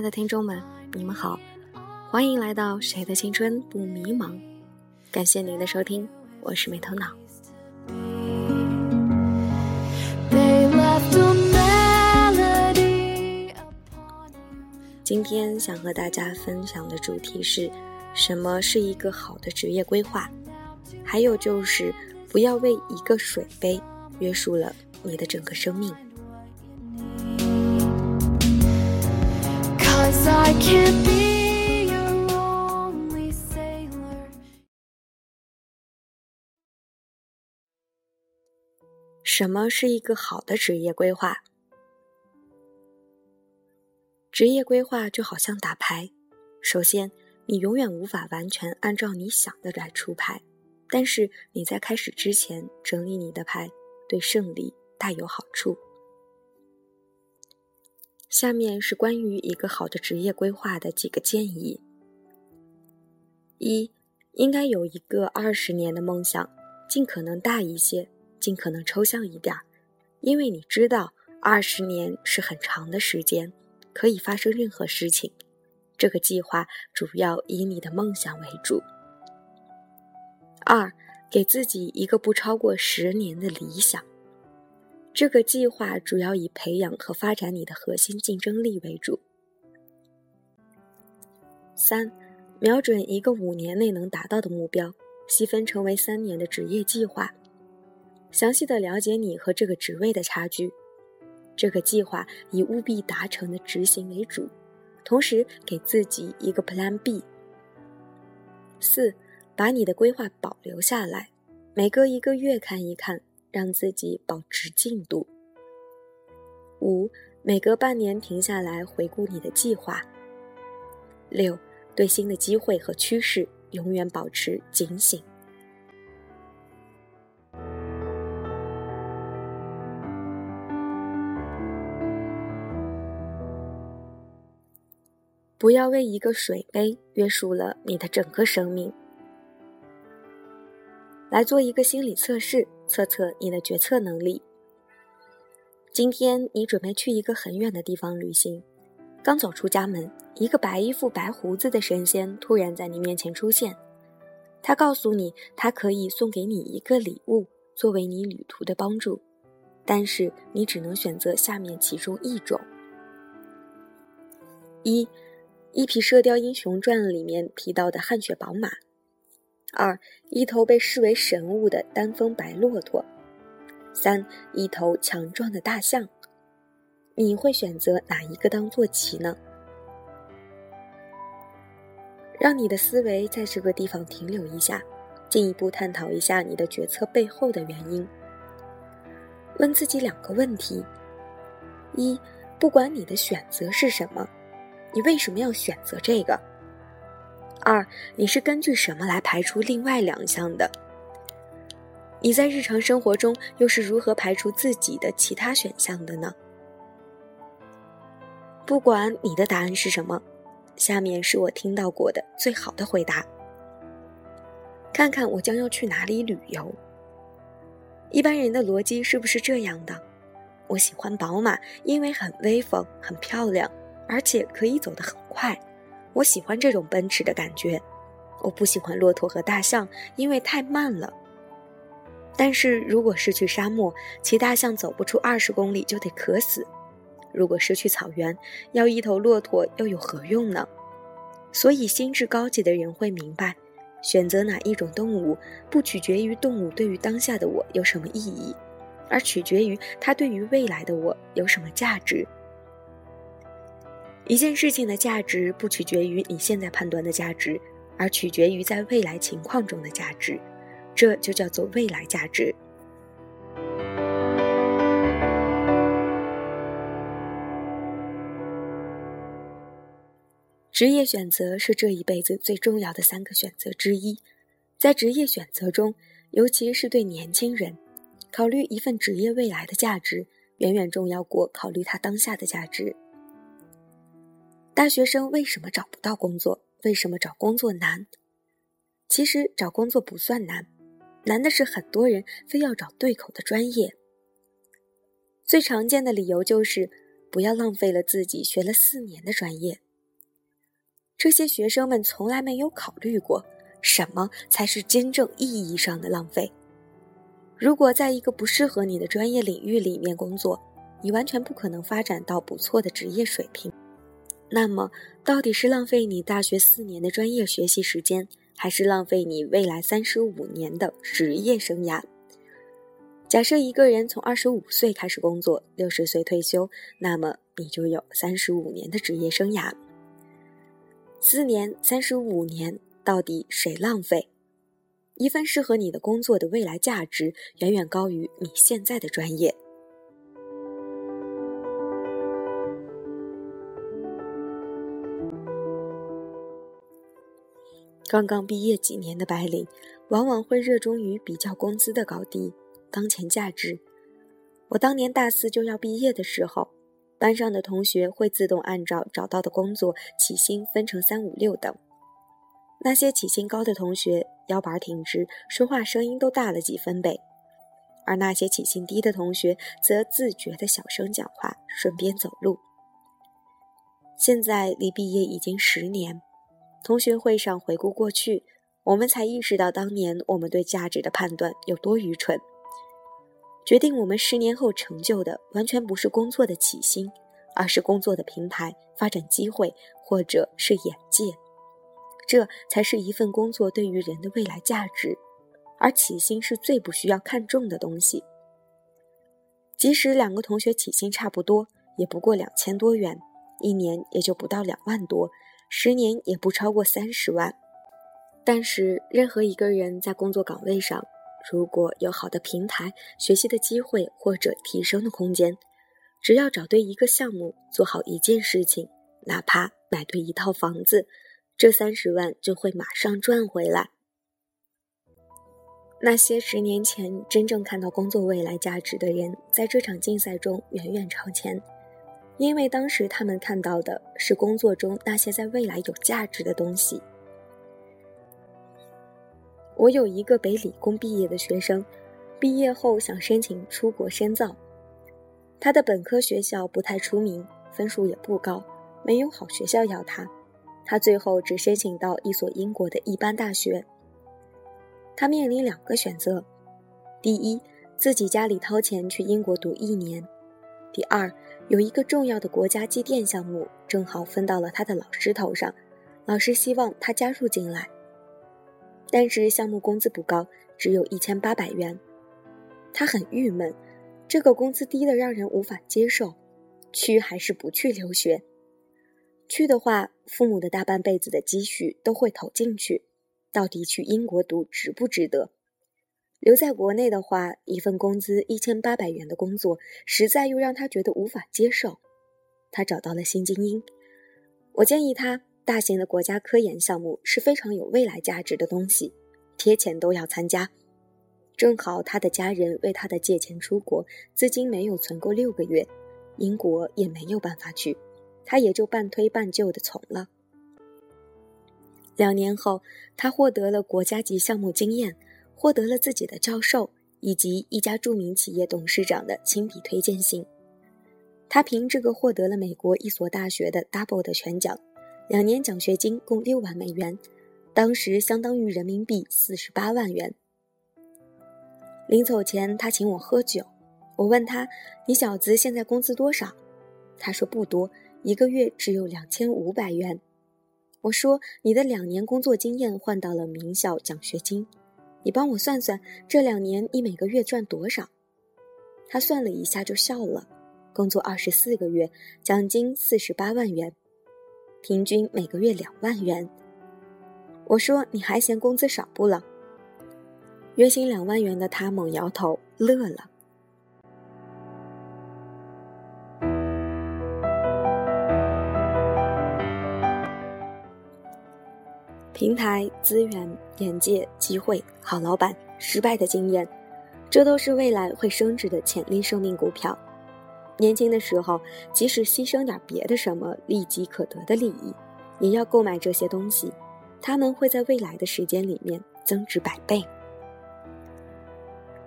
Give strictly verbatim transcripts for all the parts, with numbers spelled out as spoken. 爱的听众们，你们好，欢迎来到谁的青春不迷茫，感谢您的收听，我是没头脑。今天想和大家分享的主题是什么是一个好的职业规划，还有就是不要为一个水杯约束了你的整个生命。什么是一个好的职业规划？职业规划就好像打牌，首先你永远无法完全按照你想的来出牌，但是你在开始之前整理你的牌，对胜利大有好处。下面是关于一个好的职业规划的几个建议。一，应该有一个二十年的梦想，尽可能大一些，尽可能抽象一点，因为你知道二十年是很长的时间，可以发生任何事情。这个计划主要以你的梦想为主。二，给自己一个不超过十年的理想。这个计划主要以培养和发展你的核心竞争力为主。三，瞄准一个五年内能达到的目标，细分成为三年的职业计划，详细的了解你和这个职位的差距。这个计划以务必达成的执行为主，同时给自己一个 Plan B。四，把你的规划保留下来，每隔一个月看一看，让自己保持进度。五，每隔半年停下来回顾你的计划。六，对新的机会和趋势永远保持警醒。不要为一个水杯约束了你的整个生命。来做一个心理测试，测测你的决策能力。今天你准备去一个很远的地方旅行，刚走出家门，一个白衣服白胡子的神仙突然在你面前出现，他告诉你他可以送给你一个礼物作为你旅途的帮助，但是你只能选择下面其中一种。一，一匹射雕英雄传里面提到的汗血宝马。二，一头被视为神物的丹峰白骆驼。三，一头强壮的大象。你会选择哪一个当坐骑呢？让你的思维在这个地方停留一下，进一步探讨一下你的决策背后的原因。问自己两个问题：一，不管你的选择是什么，你为什么要选择这个？二，你是根据什么来排除另外两项的？你在日常生活中又是如何排除自己的其他选项的呢？不管你的答案是什么，下面是我听到过的最好的回答。看看我将要去哪里旅游。一般人的逻辑是不是这样的？我喜欢宝马，因为很威风，很漂亮，而且可以走得很快。我喜欢这种奔驰的感觉，我不喜欢骆驼和大象，因为太慢了。但是如果是去沙漠，骑大象走不出二十公里就得渴死；如果是去草原，要一头骆驼又有何用呢？所以心智高级的人会明白，选择哪一种动物不取决于动物对于当下的我有什么意义，而取决于它对于未来的我有什么价值。一件事情的价值不取决于你现在判断的价值，而取决于在未来情况中的价值，这就叫做未来价值。职业选择是这一辈子最重要的三个选择之一，在职业选择中，尤其是对年轻人，考虑一份职业未来的价值，远远重要过考虑它当下的价值。大学生为什么找不到工作？为什么找工作难？其实找工作不算难，难的是很多人非要找对口的专业。最常见的理由就是不要浪费了自己学了四年的专业，这些学生们从来没有考虑过什么才是真正意义上的浪费。如果在一个不适合你的专业领域里面工作，你完全不可能发展到不错的职业水平。那么，到底是浪费你大学四年的专业学习时间，还是浪费你未来三十五年的职业生涯？假设一个人从二十五岁开始工作，六十岁退休，那么你就有三十五年的职业生涯。四年、三十五年，到底谁浪费？一份适合你的工作的未来价值，远远高于你现在的专业。刚刚毕业几年的白领，往往会热衷于比较工资的高低、当前价值。我当年大四就要毕业的时候，班上的同学会自动按照找到的工作起薪分成三五六等。那些起薪高的同学腰板挺直，说话声音都大了几分贝，而那些起薪低的同学则自觉地小声讲话，顺便走路。现在离毕业已经十年。同学会上回顾过去，我们才意识到当年我们对价值的判断有多愚蠢。决定我们十年后成就的，完全不是工作的起薪，而是工作的平台、发展机会，或者是眼界。这才是一份工作对于人的未来价值，而起薪是最不需要看重的东西。即使两个同学起薪差不多，也不过两千多元，一年也就不到两万多，十年也不超过三十万。但是任何一个人在工作岗位上，如果有好的平台、学习的机会或者提升的空间，只要找对一个项目，做好一件事情，哪怕买对一套房子，这三十万就会马上赚回来。那些十年前真正看到工作未来价值的人，在这场竞赛中远远超前。因为当时他们看到的是工作中那些在未来有价值的东西。我有一个北理工毕业的学生，毕业后想申请出国深造。他的本科学校不太出名，分数也不高，没有好学校要他。他最后只申请到一所英国的一般大学。他面临两个选择：第一，自己家里掏钱去英国读一年；第二，有一个重要的国家机电项目正好分到了他的老师头上，老师希望他加入进来，但是项目工资不高，只有一千八百元。他很郁闷，这个工资低得让人无法接受，去还是不去留学？去的话，父母的大半辈子的积蓄都会投进去，到底去英国读值不值得？留在国内的话，一份工资一千八百元的工作，实在又让他觉得无法接受。他找到了新精英。我建议他，大型的国家科研项目是非常有未来价值的东西，贴钱都要参加。正好他的家人为他的借钱出国，资金没有存够六个月，英国也没有办法去，他也就半推半就的从了。两年后，他获得了国家级项目经验，获得了自己的教授以及一家著名企业董事长的亲笔推荐信。他凭这个获得了美国一所大学的 double 的全奖，两年奖学金共六万美元，当时相当于人民币四十八万元。临走前，他请我喝酒，我问他：“你小子现在工资多少？”他说：“不多，一个月只有两千五百元。”我说：“你的两年工作经验换到了名校奖学金。你帮我算算，这两年你每个月赚多少？”他算了一下就笑了。工作二十四个月，奖金四十八万元，平均每个月两万元。我说：“你还嫌工资少不了？”月薪两万元的他猛摇头乐了。平台、资源、眼界、机会、好老板、失败的经验，这都是未来会升值的潜力生命股票。年轻的时候，即使牺牲点别的什么立即可得的利益，也要购买这些东西，它们会在未来的时间里面增值百倍。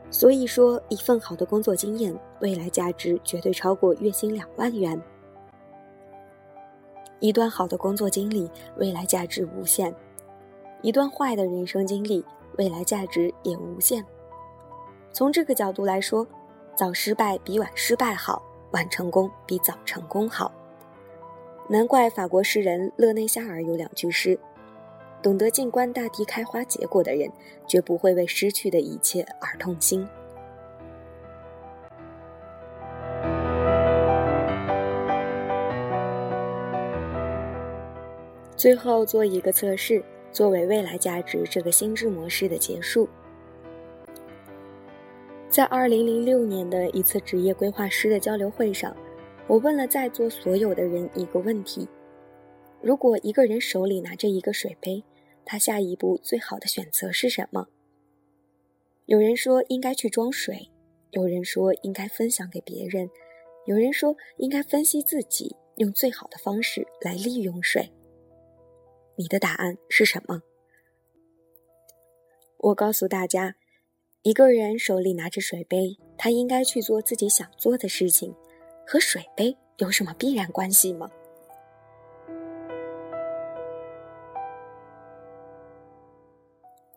所以说，一份好的工作经验，未来价值绝对超过月薪两万元。一段好的工作经历，未来价值无限；一段坏的人生经历，未来价值也无限。从这个角度来说，早失败比晚失败好，晚成功比早成功好。难怪法国诗人勒内夏尔有两句诗：懂得静观大地开花结果的人，绝不会为失去的一切而痛心。最后做一个测试，作为未来价值这个心智模式的结束。在二零零六年的一次职业规划师的交流会上，我问了在座所有的人一个问题：如果一个人手里拿着一个水杯，他下一步最好的选择是什么？有人说应该去装水，有人说应该分享给别人，有人说应该分析自己，用最好的方式来利用水。你的答案是什么？我告诉大家，一个人手里拿着水杯，他应该去做自己想做的事情，和水杯有什么必然关系吗？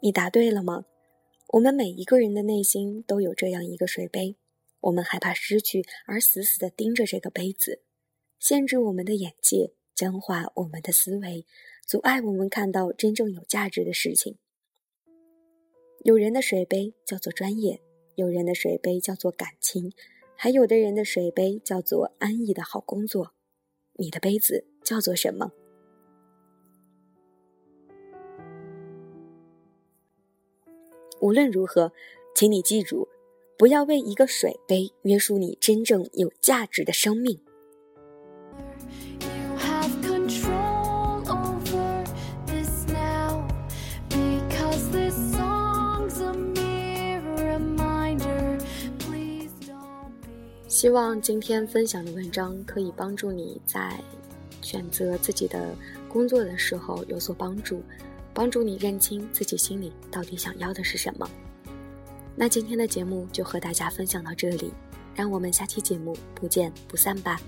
你答对了吗？我们每一个人的内心都有这样一个水杯，我们害怕失去而死死地盯着这个杯子，限制我们的眼界，僵化我们的思维，阻碍我们看到真正有价值的事情。有人的水杯叫做专业，有人的水杯叫做感情，还有的人的水杯叫做安逸的好工作。你的杯子叫做什么？无论如何，请你记住，不要为一个水杯约束你真正有价值的生命。希望今天分享的文章可以帮助你在选择自己的工作的时候有所帮助，帮助你认清自己心里到底想要的是什么。那今天的节目就和大家分享到这里，让我们下期节目不见不散吧。